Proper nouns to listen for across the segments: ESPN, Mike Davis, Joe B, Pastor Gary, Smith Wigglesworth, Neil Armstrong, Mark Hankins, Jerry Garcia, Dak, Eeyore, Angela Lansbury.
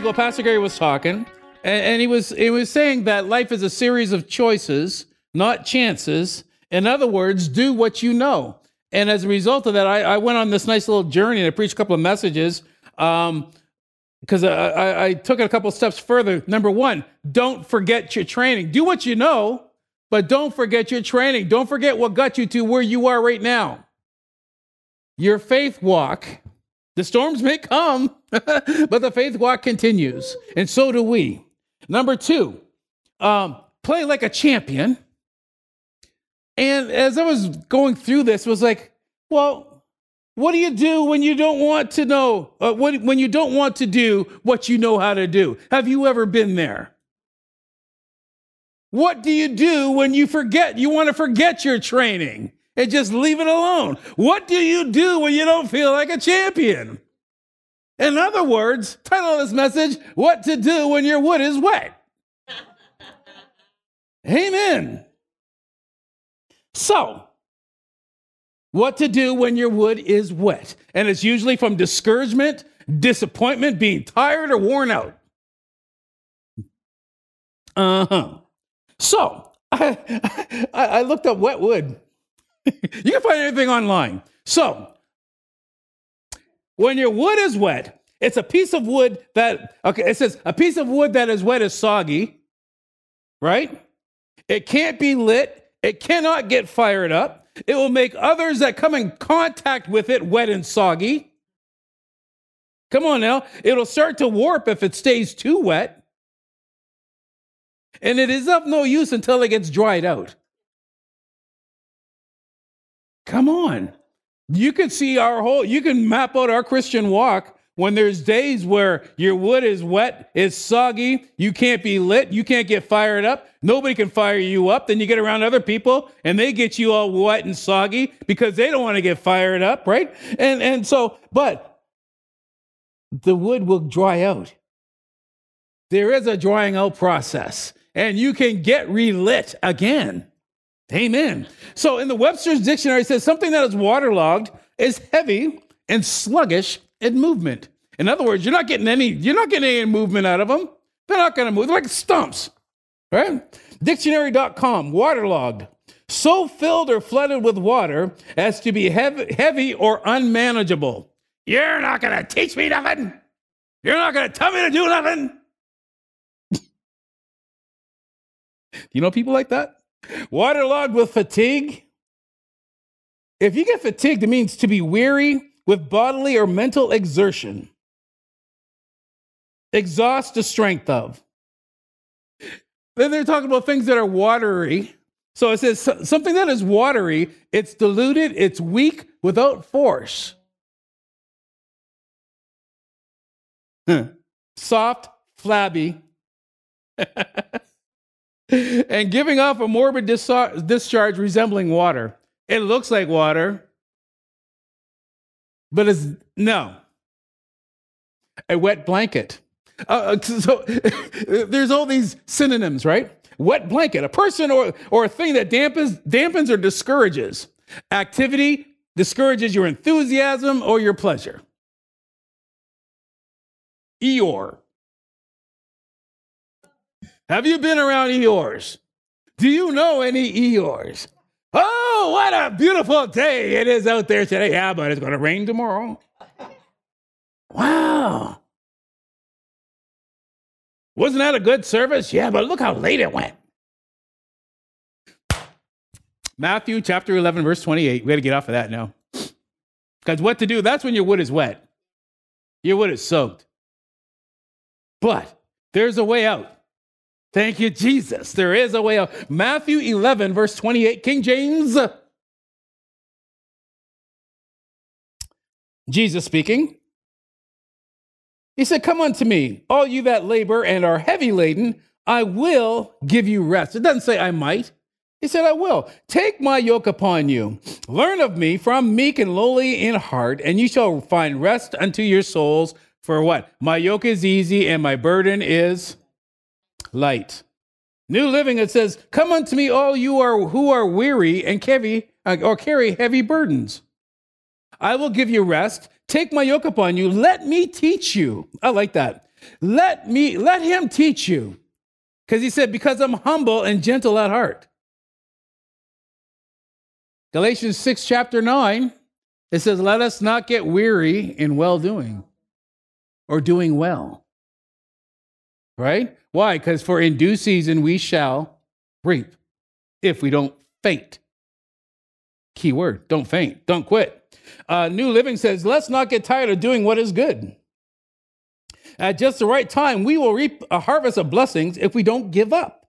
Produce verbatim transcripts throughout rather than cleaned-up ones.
minutes ago, Pastor Gary was talking, and, and he was he was saying that life is a series of choices, not chances. In other words, do what you know. And as a result of that, I, I went on this nice little journey, and I preached a couple of messages um, because I, I, I took it a couple of steps further. Number one, don't forget your training. Do what you know, but don't forget your training. Don't forget what got you to where you are right now. Your faith walk. The storms may come, but the faith walk continues, and so do we. Number two, um, play like a champion. And as I was going through this, it was like, well, what do you do when you don't want to know, uh, what, when you don't want to do what you know how to do? Have you ever been there? What do you do when you forget, you want to forget your training and just leave it alone? What do you do when you don't feel like a champion? In other words, title of this message, What to Do When Your Wood Is Wet. Amen. So, what to do when your wood is wet. And it's usually from discouragement, disappointment, being tired or worn out. Uh-huh. So, I, I, I looked up wet wood. You can find anything online. So, when your wood is wet, it's a piece of wood that, okay, it says a piece of wood that is wet is soggy, right? It can't be lit. It cannot get fired up. It will make others that come in contact with it wet and soggy. Come on now. It'll start to warp if it stays too wet. And it is of no use until it gets dried out. Come on. You can see our whole, you can map out our Christian walk when there's days where your wood is wet, it's soggy, you can't be lit, you can't get fired up, nobody can fire you up, then you get around other people and they get you all wet and soggy because they don't want to get fired up, right? And and so, but the wood will dry out. There is a drying out process and you can get relit again. Amen. So in the Webster's Dictionary, it says something that is waterlogged is heavy and sluggish in movement. In other words, you're not getting any, you're not getting any movement out of them. They're not going to move. They're like stumps, right? Dictionary dot com, waterlogged. So filled or flooded with water as to be heavy, heavy or unmanageable. You're not going to teach me nothing. You're not going to tell me to do nothing. You know people like that? Waterlogged with fatigue. If you get fatigued, it means to be weary with bodily or mental exertion. Exhaust the strength of. Then they're talking about things that are watery. So it says something that is watery, it's diluted, it's weak, without force. Huh. Soft, flabby, and giving off a morbid dis- discharge resembling water. It looks like water. But it's, no, a wet blanket. Uh, so there's all these synonyms, right? Wet blanket, a person or, or a thing that dampens, dampens or discourages. Activity discourages your enthusiasm or your pleasure. Eeyore. Have you been around Eeyores? Do you know any Eeyores? Oh, what a beautiful day it is out there today. Yeah, but it's going to rain tomorrow. Wow. Wasn't that a good service? Yeah, but look how late it went. Matthew chapter eleven, verse twenty-eight. We got to get off of that now. Because what to do, that's when your wood is wet. Your wood is soaked. But there's a way out. Thank you, Jesus. There is a way out. Matthew eleven, verse twenty-eight, King James. Jesus speaking. He said, come unto me, all you that labor and are heavy laden, I will give you rest. It doesn't say I might. He said, I will. Take my yoke upon you. Learn of me, for I'm meek and lowly in heart, and you shall find rest unto your souls. For what? My yoke is easy and my burden is light. New Living, it says, come unto me all you are who are weary and heavy or carry heavy burdens. I will give you rest. Take my yoke upon you. Let me teach you. I like that. Let me, let him teach you. Because he said, because I'm humble and gentle at heart. Galatians six, chapter nine, it says, let us not get weary in well-doing or doing well. Right? Why? Because for in due season we shall reap if we don't faint. Key word, don't faint, don't quit. Uh, New Living says, let's not get tired of doing what is good. At just the right time, we will reap a harvest of blessings if we don't give up.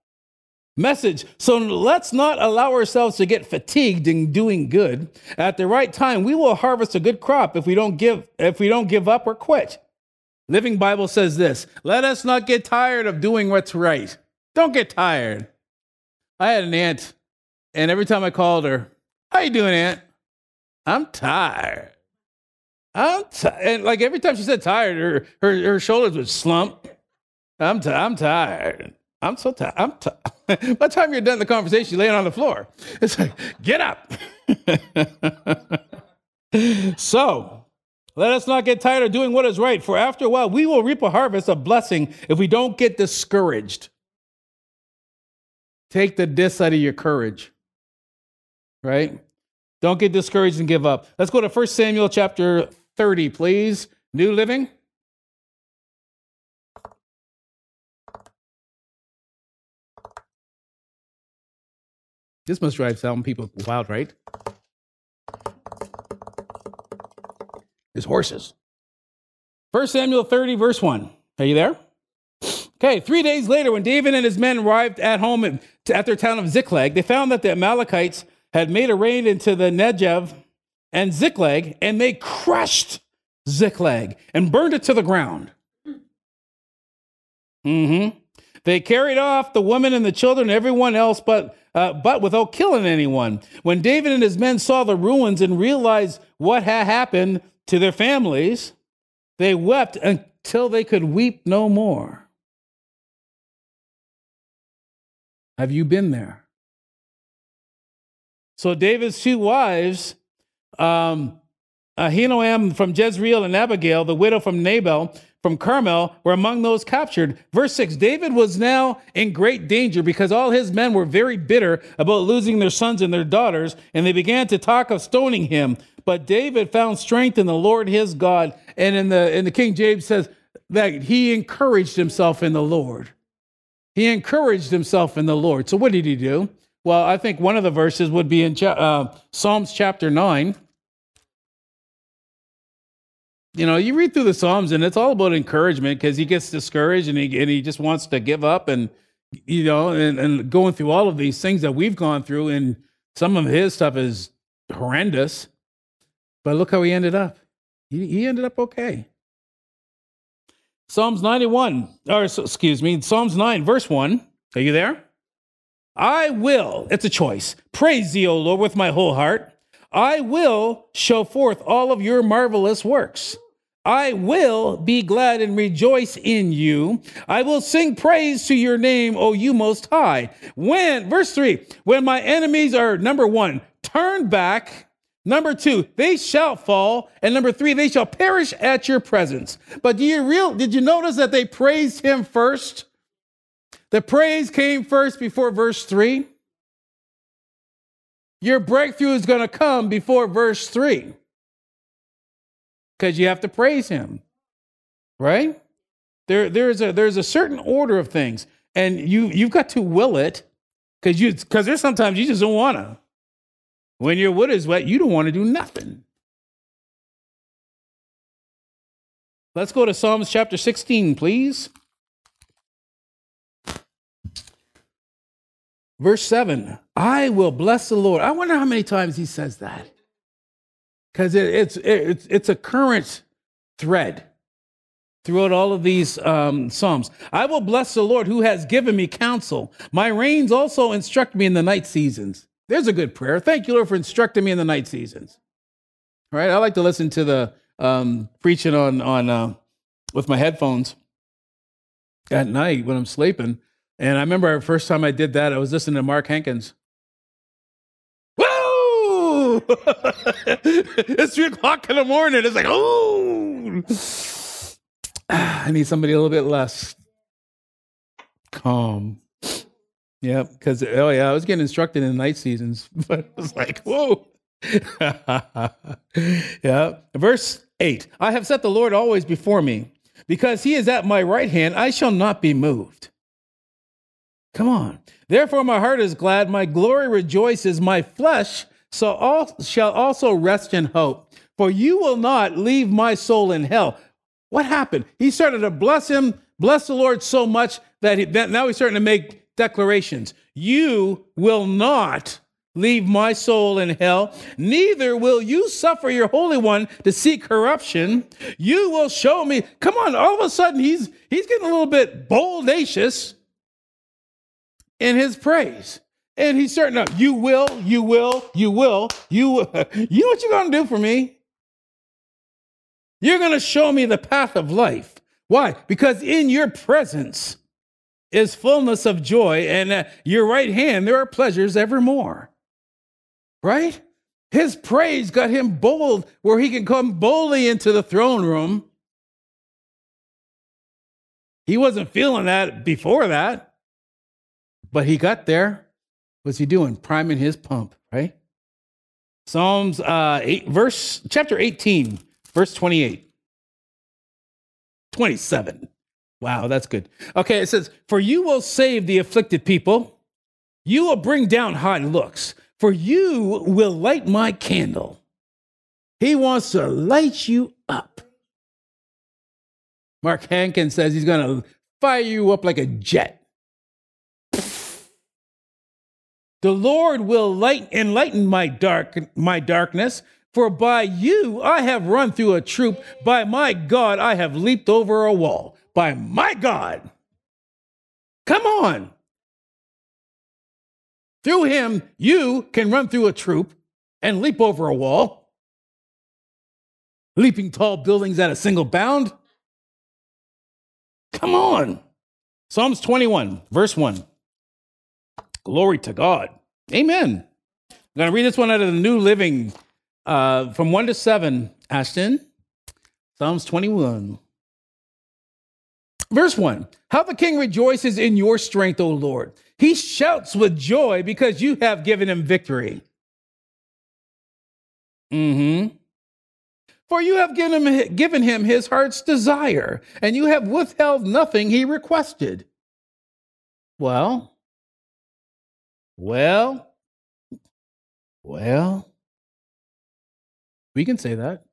Message, so let's not allow ourselves to get fatigued in doing good. At the right time, we will harvest a good crop if we don't give, if we don't give up or quit. Living Bible says this, let us not get tired of doing what's right. Don't get tired. I had an aunt, and every time I called her, how you doing, Aunt? I'm tired. I'm t-. And like every time she said tired, her, her, her shoulders would slump. I'm, t- I'm tired. I'm so tired. I'm t- By the time you're done the conversation, you're laying on the floor. It's like, get up. So let us not get tired of doing what is right. For after a while, we will reap a harvest of blessing if we don't get discouraged. Take the dis out of your courage. Right? Don't get discouraged and give up. Let's go to First Samuel chapter thirty, please. New Living. This must drive some people wild, right? It's horses. First Samuel thirty, verse one. Are you there? Okay, three days later, when David and his men arrived at home at their town of Ziklag, they found that the Amalekites had made a raid into the Negev and Ziklag, and they crushed Ziklag and burned it to the ground. Mm-hmm. They carried off the women and the children, everyone else, but uh, but without killing anyone. When David and his men saw the ruins and realized what had happened to their families, they wept until they could weep no more. Have you been there? So David's two wives, um, Ahinoam from Jezreel and Abigail, the widow from Nabal from Carmel, were among those captured. Verse six, David was now in great danger because all his men were very bitter about losing their sons and their daughters, and they began to talk of stoning him. But David found strength in the Lord his God. And in the, in the King James says that he encouraged himself in the Lord. He encouraged himself in the Lord. So what did he do? Well, I think one of the verses would be in uh, Psalms chapter nine. You know, you read through the Psalms and it's all about encouragement because he gets discouraged and he and he just wants to give up and, you know, and, and going through all of these things that we've gone through, and some of his stuff is horrendous. But look how he ended up. He, he ended up okay. Psalms ninety-one, or excuse me, Psalms nine, verse one. Are you there? I will, it's a choice, praise thee, O Lord, with my whole heart. I will show forth all of your marvelous works. I will be glad and rejoice in you. I will sing praise to your name, O you most high. When, verse three, when my enemies are, number one, turn back. Number two, they shall fall. And number three, they shall perish at your presence. But do you real? Did you notice that they praised him first? The praise came first before verse three. Your breakthrough is going to come before verse three. Because you have to praise him. Right? There, there's a, there's a certain order of things. And you, you've got to will it. Because you, because there's sometimes you just don't want to. When your wood is wet, you don't want to do nothing. Let's go to Psalms chapter sixteen, please. Verse seven, I will bless the Lord. I wonder how many times he says that. Because it, it's, it, it's, it's a current thread throughout all of these um, Psalms. I will bless the Lord who has given me counsel. My reins also instruct me in the night seasons. There's a good prayer. Thank you, Lord, for instructing me in the night seasons. All right, I like to listen to the um, preaching on, on uh, with my headphones at night when I'm sleeping. And I remember the first time I did that, I was listening to Mark Hankins. Woo! It's three o'clock in the morning. It's like, oh! I need somebody a little bit less calm. Yeah, because, oh yeah, I was getting instructed in the night seasons, but it was like, whoa. Yeah. Verse eight, I have set the Lord always before me. Because he is at my right hand, I shall not be moved. Come on. Therefore my heart is glad, my glory rejoices, my flesh so all, shall also rest in hope. For you will not leave my soul in hell. What happened? He started to bless him, bless the Lord so much that, he, that now he's starting to make declarations. You will not leave my soul in hell. Neither will you suffer your Holy One to see corruption. You will show me. Come on. All of a sudden, he's, he's getting a little bit boldacious in his praise. And he's starting up. You will, you will, you will, you, uh, you know what you're going to do for me? You're going to show me the path of life. Why? Because in your presence is fullness of joy, and at your right hand, there are pleasures evermore. Right? His praise got him bold, where he can come boldly into the throne room. He wasn't feeling that before that, but he got there. What's he doing? Priming his pump, right? Psalms uh, eight, verse chapter eighteen, verse twenty-eight, twenty-seven. Wow, that's good. Okay, it says, for you will save the afflicted people. You will bring down high looks. For you will light my candle. He wants to light you up. Mark Hankins says he's going to fire you up like a jet. The Lord will light, enlighten my dark, my darkness. For by you I have run through a troop. By my God I have leaped over a wall. By my God. Come on. Through him, you can run through a troop and leap over a wall, leaping tall buildings at a single bound. Come on. Psalms twenty-one, verse one. Glory to God. Amen. I'm going to read this one out of the New Living uh, from one to seven, Ashton. Psalms twenty-one. Verse one, how the king rejoices in your strength, O Lord. He shouts with joy because you have given him victory. Mm-hmm. For you have given him, given him his heart's desire, and you have withheld nothing he requested. Well, well, well, we can say that.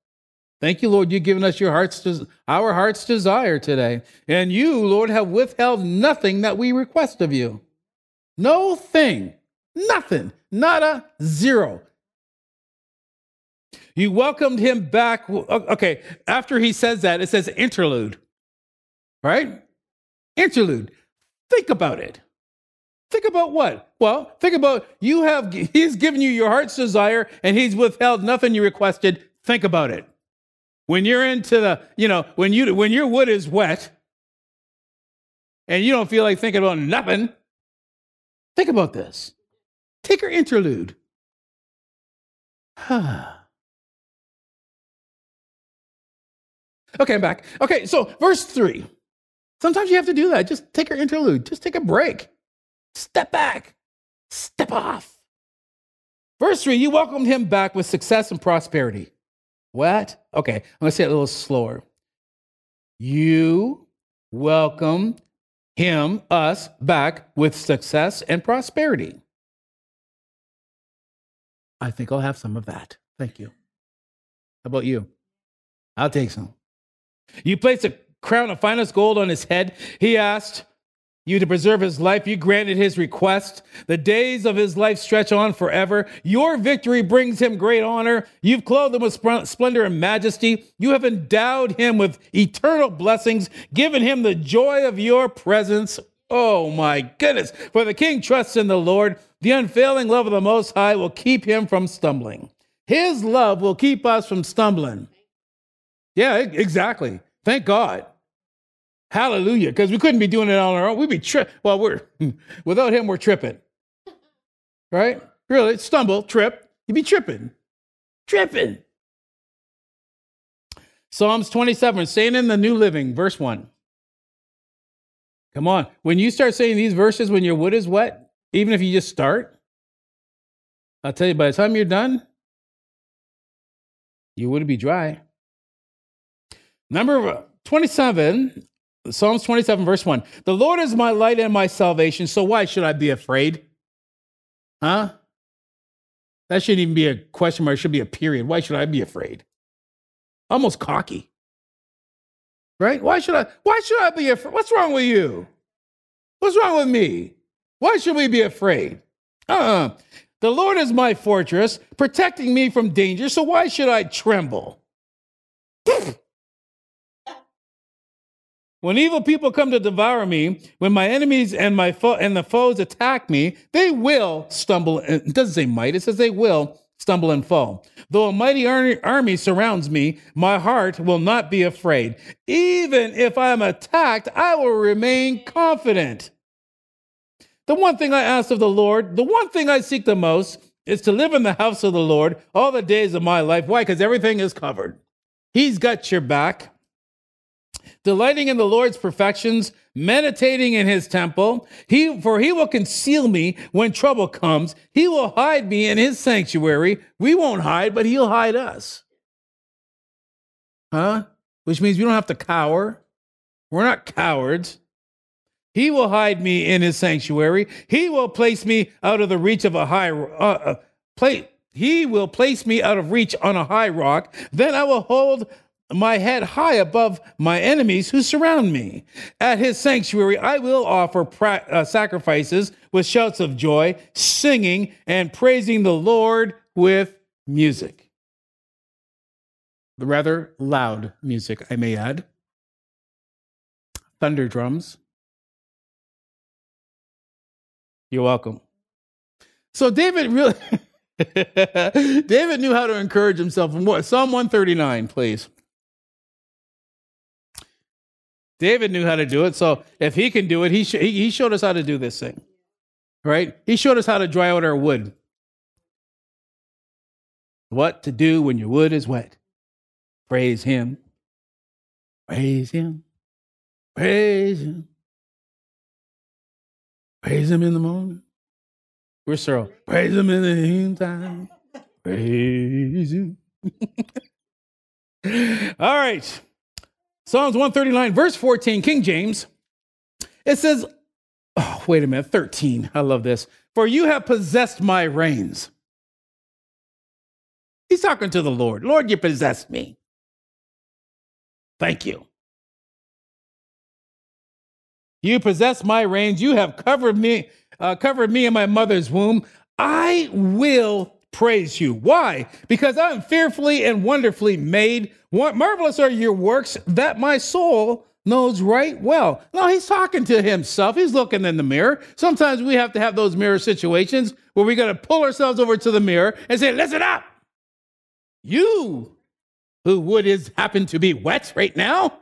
Thank you, Lord, you've given us your heart's des- our heart's desire today. And you, Lord, have withheld nothing that we request of you. No thing, nothing, not a zero. You welcomed him back. Okay, after he says that, it says interlude, right? Interlude. Think about it. Think about what? Well, think about you have, he's given you your heart's desire and he's withheld nothing you requested. Think about it. When you're into the, you know, when you when your wood is wet and you don't feel like thinking about nothing, think about this. Take your interlude. Okay, I'm back. Okay, so verse three. Sometimes you have to do that. Just take your interlude. Just take a break. Step back. Step off. Verse three, you welcomed him back with success and prosperity. What? Okay, I'm going to say it a little slower. You welcome him, us, back with success and prosperity. I think I'll have some of that. Thank you. How about you? I'll take some. You placed a crown of finest gold on his head. He asked you to preserve his life. You granted his request. The days of his life stretch on forever. Your victory brings him great honor. You've clothed him with splendor and majesty. You have endowed him with eternal blessings, given him the joy of your presence. Oh my goodness. For the king trusts in the Lord. The unfailing love of the Most High will keep him from stumbling. His love will keep us from stumbling. Yeah, exactly. Thank God. Hallelujah, because we couldn't be doing it on our own. We'd be tripping. Well, we're without him, we're tripping, right? Really, stumble, trip. You'd be tripping, tripping. Psalms twenty-seven, staying in the New Living, verse one. Come on. When you start saying these verses when your wood is wet, even if you just start, I'll tell you, by the time you're done, your wood will be dry. Number twenty-seven, Psalms twenty-seven, verse one. The Lord is my light and my salvation, so why should I be afraid? Huh? That shouldn't even be a question mark. It should be a period. Why should I be afraid? Almost cocky, right? Why should I? Why should I be afraid? What's wrong with you? What's wrong with me? Why should we be afraid? Uh-uh. The Lord is my fortress, protecting me from danger. So why should I tremble? When evil people come to devour me, when my enemies and my fo- and the foes attack me, they will stumble. It doesn't say might, it says they will stumble and fall. Though a mighty ar- army surrounds me, my heart will not be afraid. Even if I am attacked, I will remain confident. The one thing I ask of the Lord, the one thing I seek the most, is to live in the house of the Lord all the days of my life. Why? Because everything is covered. He's got your back. Delighting in the Lord's perfections, meditating in his temple, he for he will conceal me when trouble comes. He will hide me in his sanctuary. We won't hide, but he'll hide us. Huh? Which means we don't have to cower. We're not cowards. He will hide me in his sanctuary. He will place me out of the reach of a high uh, plate. He will place me out of reach on a high rock. Then I will hold my head high above my enemies who surround me. At his sanctuary, I will offer pra- uh, sacrifices with shouts of joy, singing and praising the Lord with music. The rather loud music, I may add. Thunder drums. You're welcome. So David really, David knew how to encourage himself. Psalm one thirty-nine, please. David knew how to do it, so if he can do it, he, sh- he showed us how to do this thing, right? He showed us how to dry out our wood. What to do when your wood is wet. Praise him. Praise him. Praise him. Praise him in the morning. We're Cyril. Praise him in the meantime. Praise him. All right. Psalms one thirty-nine, verse fourteen, King James. It says, oh, wait a minute, thirteen. I love this. For you have possessed my reins. He's talking to the Lord. Lord, you possessed me. Thank you. You possess my reins. You have covered me, uh, covered me in my mother's womb. I will praise you. Why? Because I am fearfully and wonderfully made. Marvelous are your works that my soul knows right well. Now he's talking to himself. He's looking in the mirror. Sometimes we have to have those mirror situations where we got to pull ourselves over to the mirror and say, listen up. You who would is happen to be wet right now.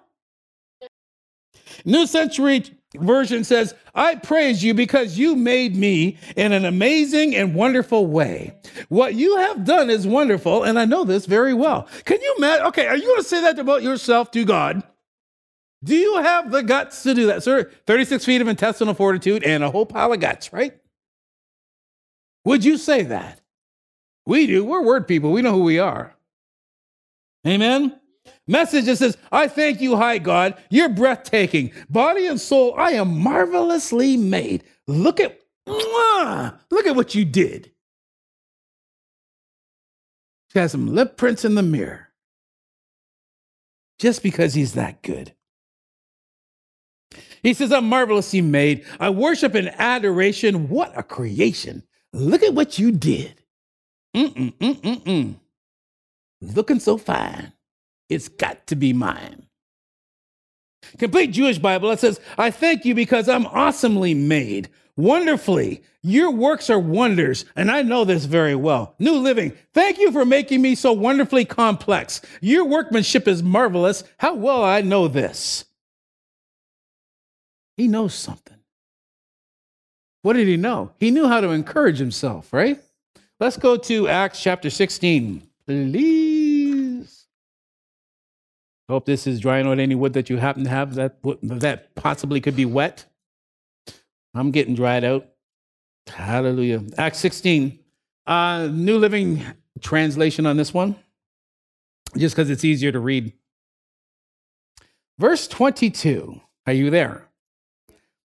New Century Version says, I praise you because you made me in an amazing and wonderful way. What you have done is wonderful, and I know this very well. Can you imagine? Okay, are you going to say that about yourself to God? Do you have the guts to do that, sir? thirty-six feet of intestinal fortitude and a whole pile of guts, right? Would you say that? We do. We're word people. We know who we are. Amen. Message that says, I thank you, high God. You're breathtaking. Body and soul, I am marvelously made. Look at, mwah, look at what you did. She has some lip prints in the mirror. Just because he's that good. He says, I'm marvelously made. I worship in adoration. What a creation. Look at what you did. Mm-mm, mm, mm, mm. Looking so fine. It's got to be mine. Complete Jewish Bible, it says, I thank you because I'm awesomely made. Wonderfully, your works are wonders, and I know this very well. New Living, thank you for making me so wonderfully complex. Your workmanship is marvelous. How well I know this. He knows something. What did he know? He knew how to encourage himself, right? Let's go to Acts chapter sixteen, please. I hope this is drying on any wood that you happen to have that that possibly could be wet. I'm getting dried out. Hallelujah. Acts sixteen. Uh, New Living Translation on this one, just because it's easier to read. Verse twenty-two. Are you there?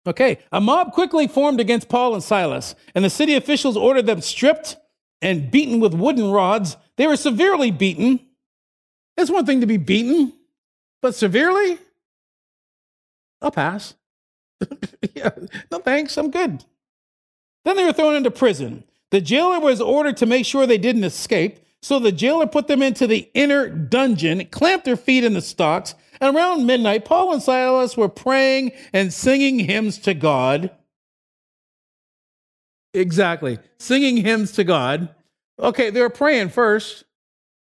Okay. A mob quickly formed against Paul and Silas, and the city officials ordered them stripped and beaten with wooden rods. They were severely beaten. It's one thing to be beaten, but severely? I'll pass. Yeah, no thanks, I'm good. Then they were thrown into prison. The jailer was ordered to make sure they didn't escape, so the jailer put them into the inner dungeon, clamped their feet in the stocks, and around midnight, Paul and Silas were praying and singing hymns to God. Exactly, singing hymns to God. Okay, they were praying first,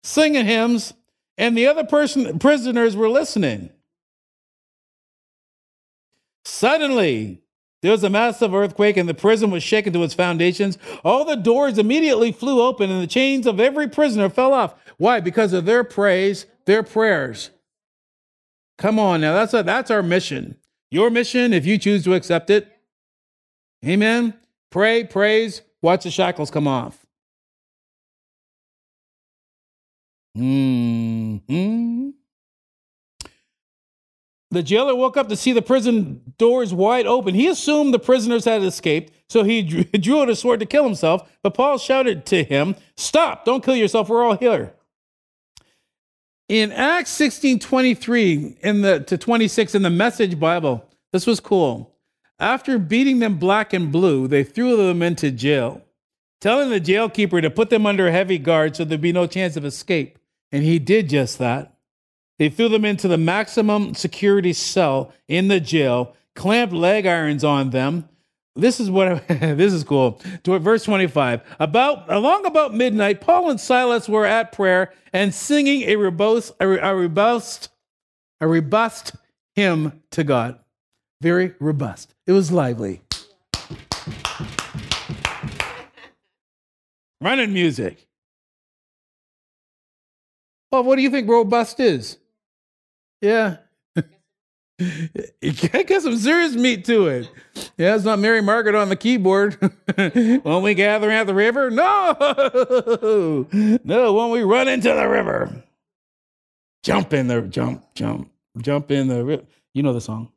singing hymns, and the other person, prisoners were listening. Suddenly, there was a massive earthquake and the prison was shaken to its foundations. All the doors immediately flew open and the chains of every prisoner fell off. Why? Because of their praise, their prayers. Come on now, that's, a, that's our mission. Your mission, if you choose to accept it. Amen. Pray, praise, watch the shackles come off. Mm-hmm. The jailer woke up to see the prison doors wide open. He assumed the prisoners had escaped, so he drew, drew out a sword to kill himself. But Paul shouted to him, "Stop! Don't kill yourself. We're all here." In Acts sixteen twenty-three in the to twenty-six in the Message Bible, this was cool. After beating them black and blue, they threw them into jail, telling the jailkeeper to put them under heavy guard so there'd be no chance of escape. And he did just that. They threw them into the maximum security cell in the jail, clamped leg irons on them. This is what this is cool. To verse twenty-five. About along about midnight, Paul and Silas were at prayer and singing a robust, a, a robust, a robust hymn to God. Very robust. It was lively. Running music. Well, what do you think robust is? Yeah. You can't get some serious meat to it. Yeah, it's not Mary Margaret on the keyboard. Won't we gather at the river? No. No, won't we run into the river? Jump in the, jump, jump, jump in the river. You know the song.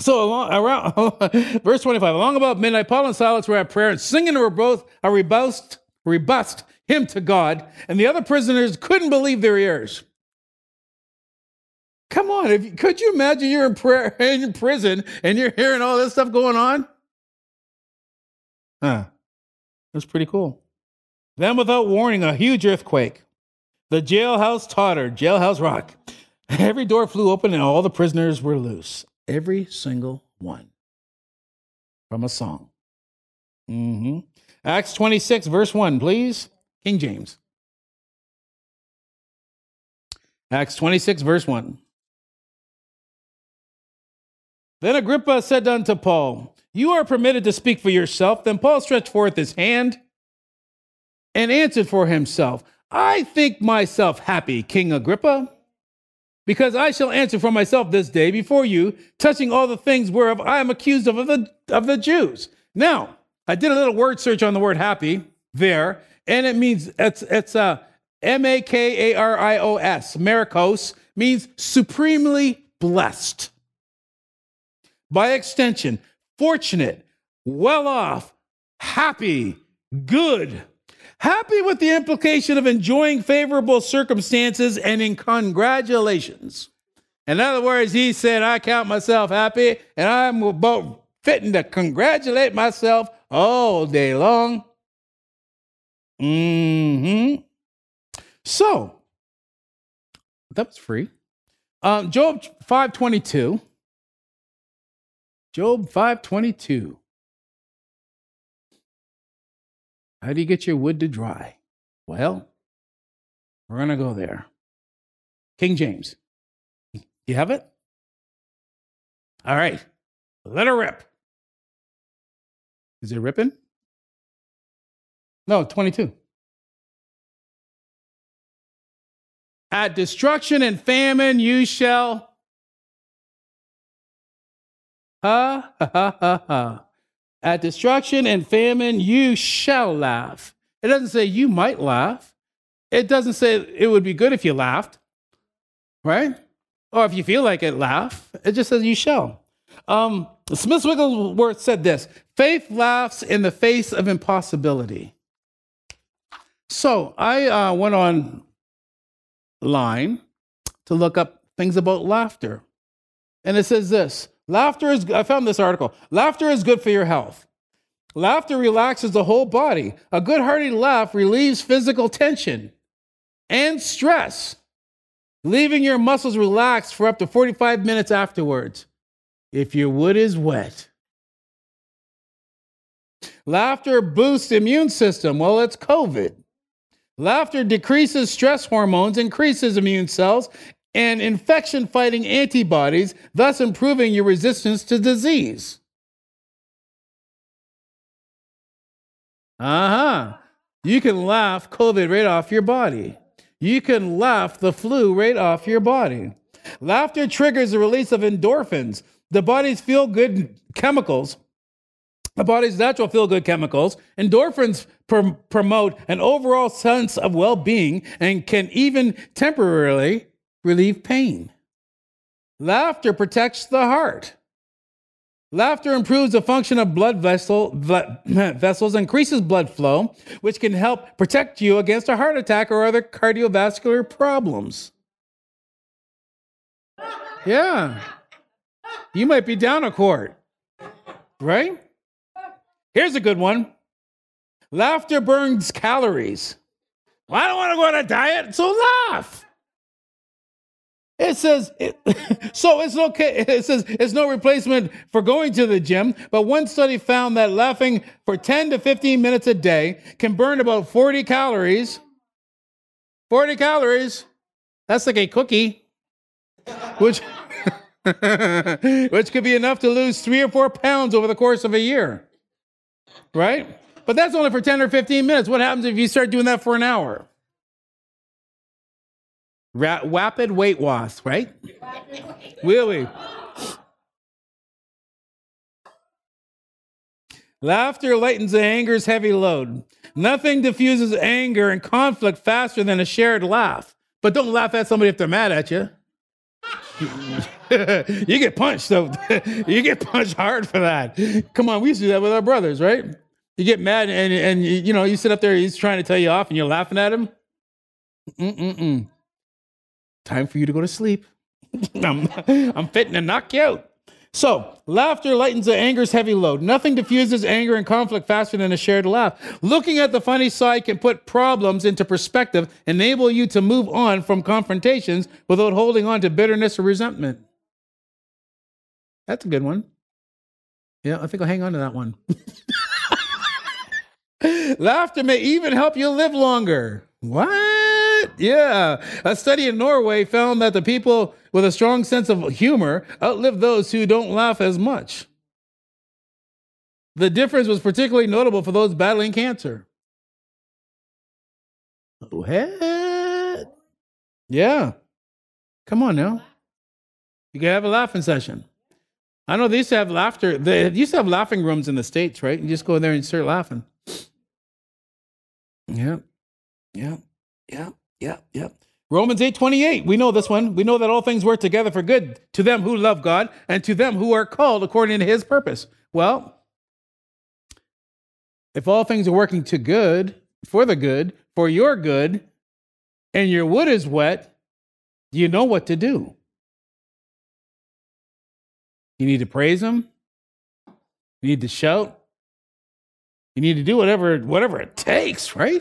So along, around verse twenty-five, along about midnight, Paul and Silas were at prayer and singing were both a robust, robust hymn to God, and the other prisoners couldn't believe their ears. Come on, if you, could you imagine you're in prayer in prison and you're hearing all this stuff going on? Huh? That's pretty cool. Then, without warning, a huge earthquake. The jailhouse tottered. Jailhouse rock. Every door flew open, and all the prisoners were loose. Every single one. From a song. Mm-hmm. Acts twenty-six, verse one, please. King James. Acts twenty-six, verse one. Then Agrippa said unto Paul, "You are permitted to speak for yourself." Then Paul stretched forth his hand and answered for himself, "I think myself happy, King Agrippa, because I shall answer for myself this day before you, touching all the things whereof I am accused of the, of the Jews." Now, I did a little word search on the word happy there, and it means, it's it's uh, M A K A R I O S, Marikos, means supremely blessed. By extension, fortunate, well off, happy, good. Happy with the implication of enjoying favorable circumstances and in congratulations. In other words, he said, I count myself happy and I'm about fitting to congratulate myself all day long. Mm-hmm. So, that was free. Um, Job five twenty-two. Job five twenty-two. How do you get your wood to dry? Well, we're going to go there. King James. You have it? All right. Let her rip. Is it ripping? No, twenty-two. At destruction and famine you shall. Ha, ha, ha, ha, ha. At destruction and famine you shall laugh. It doesn't say you might laugh. It doesn't say it would be good if you laughed, right? Or if you feel like it, laugh. It just says you shall. Um, Smith Wigglesworth said this: faith laughs in the face of impossibility. So I uh, went online to look up things about laughter. And it says this, laughter is, I found this article, laughter is good for your health. Laughter relaxes the whole body. A good hearty laugh relieves physical tension and stress, leaving your muscles relaxed for up to forty-five minutes afterwards. If your wood is wet. Laughter boosts immune system. Well, it's COVID. Laughter decreases stress hormones, increases immune cells, and infection-fighting antibodies, thus improving your resistance to disease. Uh-huh. You can laugh COVID right off your body. You can laugh the flu right off your body. Laughter triggers the release of endorphins, the body's feel-good chemicals. The body's natural feel-good chemicals. Endorphins pr- promote an overall sense of well-being and can even temporarily relieve pain. Laughter protects the heart. Laughter improves the function of blood vessel, blood vessels, increases blood flow, which can help protect you against a heart attack or other cardiovascular problems. Yeah. You might be down a quart, right? Here's a good one. Laughter burns calories. Well, I don't want to go on a diet, so laugh. It says, it, so it's okay. It says it's no replacement for going to the gym, but one study found that laughing for ten to fifteen minutes a day can burn about forty calories. forty calories. That's like a cookie, which... which could be enough to lose three or four pounds over the course of a year, right? But that's only for ten or fifteen minutes. What happens if you start doing that for an hour? Ra- rapid weight loss, right? Really? Laughter lightens the anger's heavy load. Nothing diffuses anger and conflict faster than a shared laugh. But don't laugh at somebody if they're mad at you. You get punched, though. You get punched hard for that. Come on, we used to do that with our brothers, right? You get mad and, and you know, you sit up there, he's trying to tell you off and you're laughing at him. Mm-mm-mm. Time for you to go to sleep. I'm, I'm fitting to knock you out. So, laughter lightens the anger's heavy load. Nothing diffuses anger and conflict faster than a shared laugh. Looking at the funny side can put problems into perspective, enable you to move on from confrontations without holding on to bitterness or resentment. That's a good one. Yeah, I think I'll hang on to that one. Laughter may even help you live longer. What? Yeah. A study in Norway found that the people with a strong sense of humor outlive those who don't laugh as much. The difference was particularly notable for those battling cancer. What? Yeah. Come on now. You can have a laughing session. I know they used to have laughter. They used to have laughing rooms in the States, right? You just go in there and start laughing. Yeah, yeah, yeah, yeah, yeah. Romans eight twenty-eight. We know this one. We know that all things work together for good to them who love God and to them who are called according to his purpose. Well, if all things are working to good, for the good, for your good, and your wood is wet, you know what to do. You need to praise him. You need to shout. You need to do whatever, whatever it takes, right?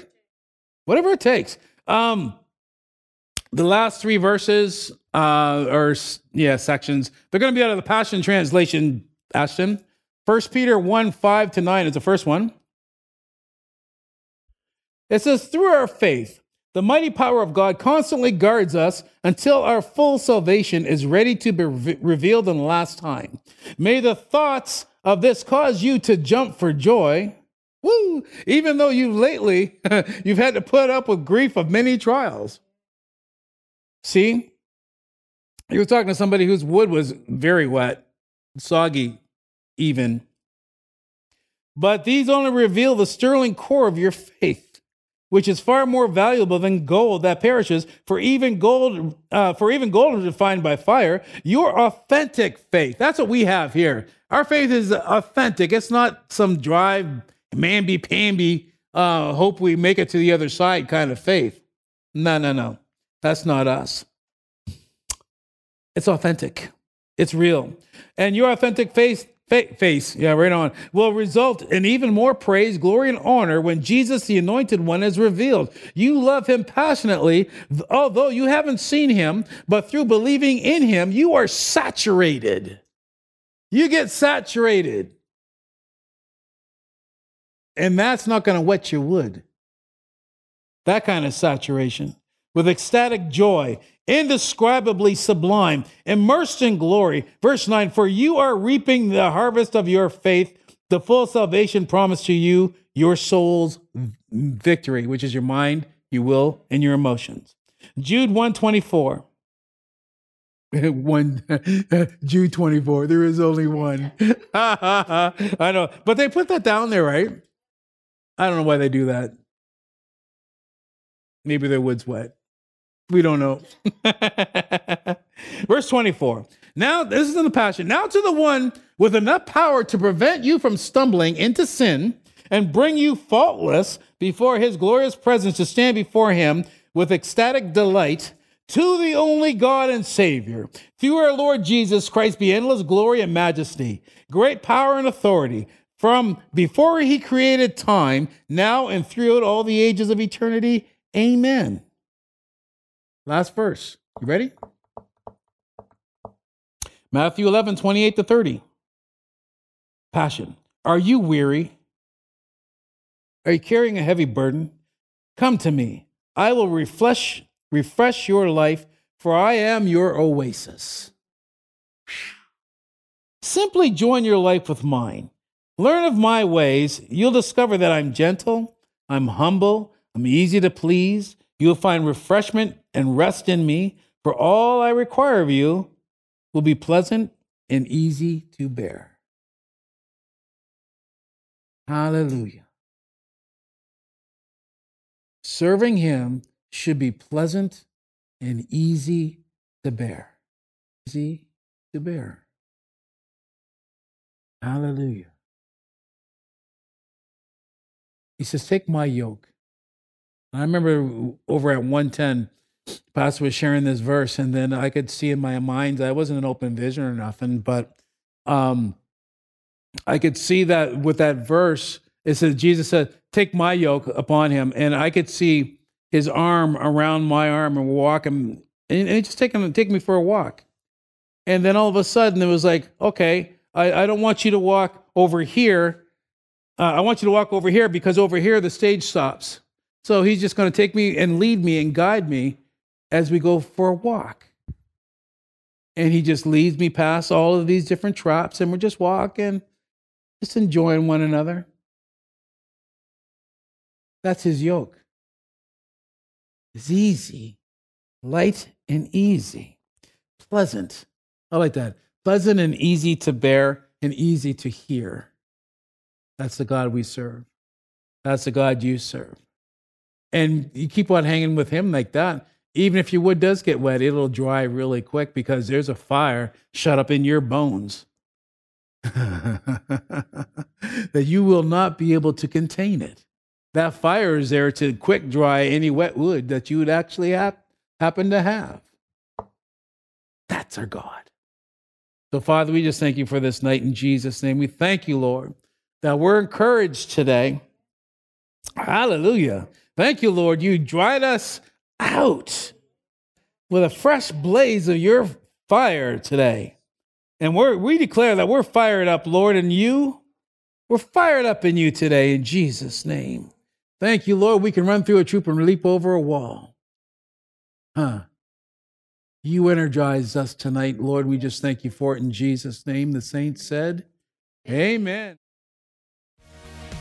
Whatever it takes. Um, the last three verses, uh, or yeah, sections, they're going to be out of the Passion Translation, Ashton. First Peter one, five to nine is the first one. It says, through our faith, the mighty power of God constantly guards us until our full salvation is ready to be re- revealed in the last time. May the thoughts of this cause you to jump for joy, woo, even though you lately, you've had to put up with grief of many trials. See? He was talking to somebody whose wood was very wet, soggy even. But these only reveal the sterling core of your faith, which is far more valuable than gold that perishes. For even gold, uh, for even gold is refined by fire. Your authentic faith. That's what we have here. Our faith is authentic. It's not some dry, mamby-pamby, uh, hope we make it to the other side kind of faith. No, no, no. That's not us. It's authentic. It's real. And your authentic faith, fa- face, yeah, right on, will result in even more praise, glory, and honor when Jesus, the Anointed One, is revealed. You love him passionately, although you haven't seen him, but through believing in him, you are saturated. You get saturated. And that's not going to wet your wood. That kind of saturation. With ecstatic joy, indescribably sublime, immersed in glory. Verse nine, for you are reaping the harvest of your faith, the full salvation promised to you, your soul's victory, which is your mind, your will, and your emotions. Jude one twenty-four. One, Jude twenty-four, there is only one. I know, but they put that down there, right? I don't know why they do that. Maybe their wood's wet. We don't know. Verse twenty-four. Now, this is in the Passion. Now to the one with enough power to prevent you from stumbling into sin and bring you faultless before his glorious presence to stand before him with ecstatic delight, to the only God and Savior, through our Lord Jesus Christ, be endless glory and majesty, great power and authority, from before he created time, now and throughout all the ages of eternity. Amen. Last verse. You ready? Matthew eleven, twenty-eight to thirty. Passion. Are you weary? Are you carrying a heavy burden? Come to me. I will refresh, refresh your life, for I am your oasis. Simply join your life with mine. Learn of my ways. You'll discover that I'm gentle, I'm humble, I'm easy to please. You'll find refreshment and rest in me, for all I require of you will be pleasant and easy to bear. Hallelujah. Serving him should be pleasant and easy to bear. Easy to bear. Hallelujah. He says, take my yoke. I remember over at one ten, Pastor was sharing this verse, and then I could see in my mind, I wasn't an open vision or nothing, but um, I could see that with that verse, it says, Jesus said, take my yoke upon him. And I could see his arm around my arm and walk him, and it just take him, take me for a walk. And then all of a sudden it was like, okay, I, I don't want you to walk over here. Uh, I want you to walk over here because over here the stage stops. So he's just going to take me and lead me and guide me as we go for a walk. And he just leads me past all of these different traps, and we're just walking, just enjoying one another. That's his yoke. It's easy, light and easy, pleasant. I like that. Pleasant and easy to bear and easy to hear. That's the God we serve. That's the God you serve. And you keep on hanging with him like that. Even if your wood does get wet, it'll dry really quick because there's a fire shut up in your bones that you will not be able to contain it. That fire is there to quick dry any wet wood that you would actually have, happen to have. That's our God. So, Father, we just thank you for this night in Jesus' name. We thank you, Lord, that we're encouraged today. Hallelujah. Thank you, Lord. You dried us out with a fresh blaze of your fire today. And we're, we declare that we're fired up, Lord, in you. We're fired up in you today in Jesus' name. Thank you, Lord. We can run through a troop and leap over a wall. Huh. You energized us tonight, Lord. We just thank you for it in Jesus' name. The saints said, amen.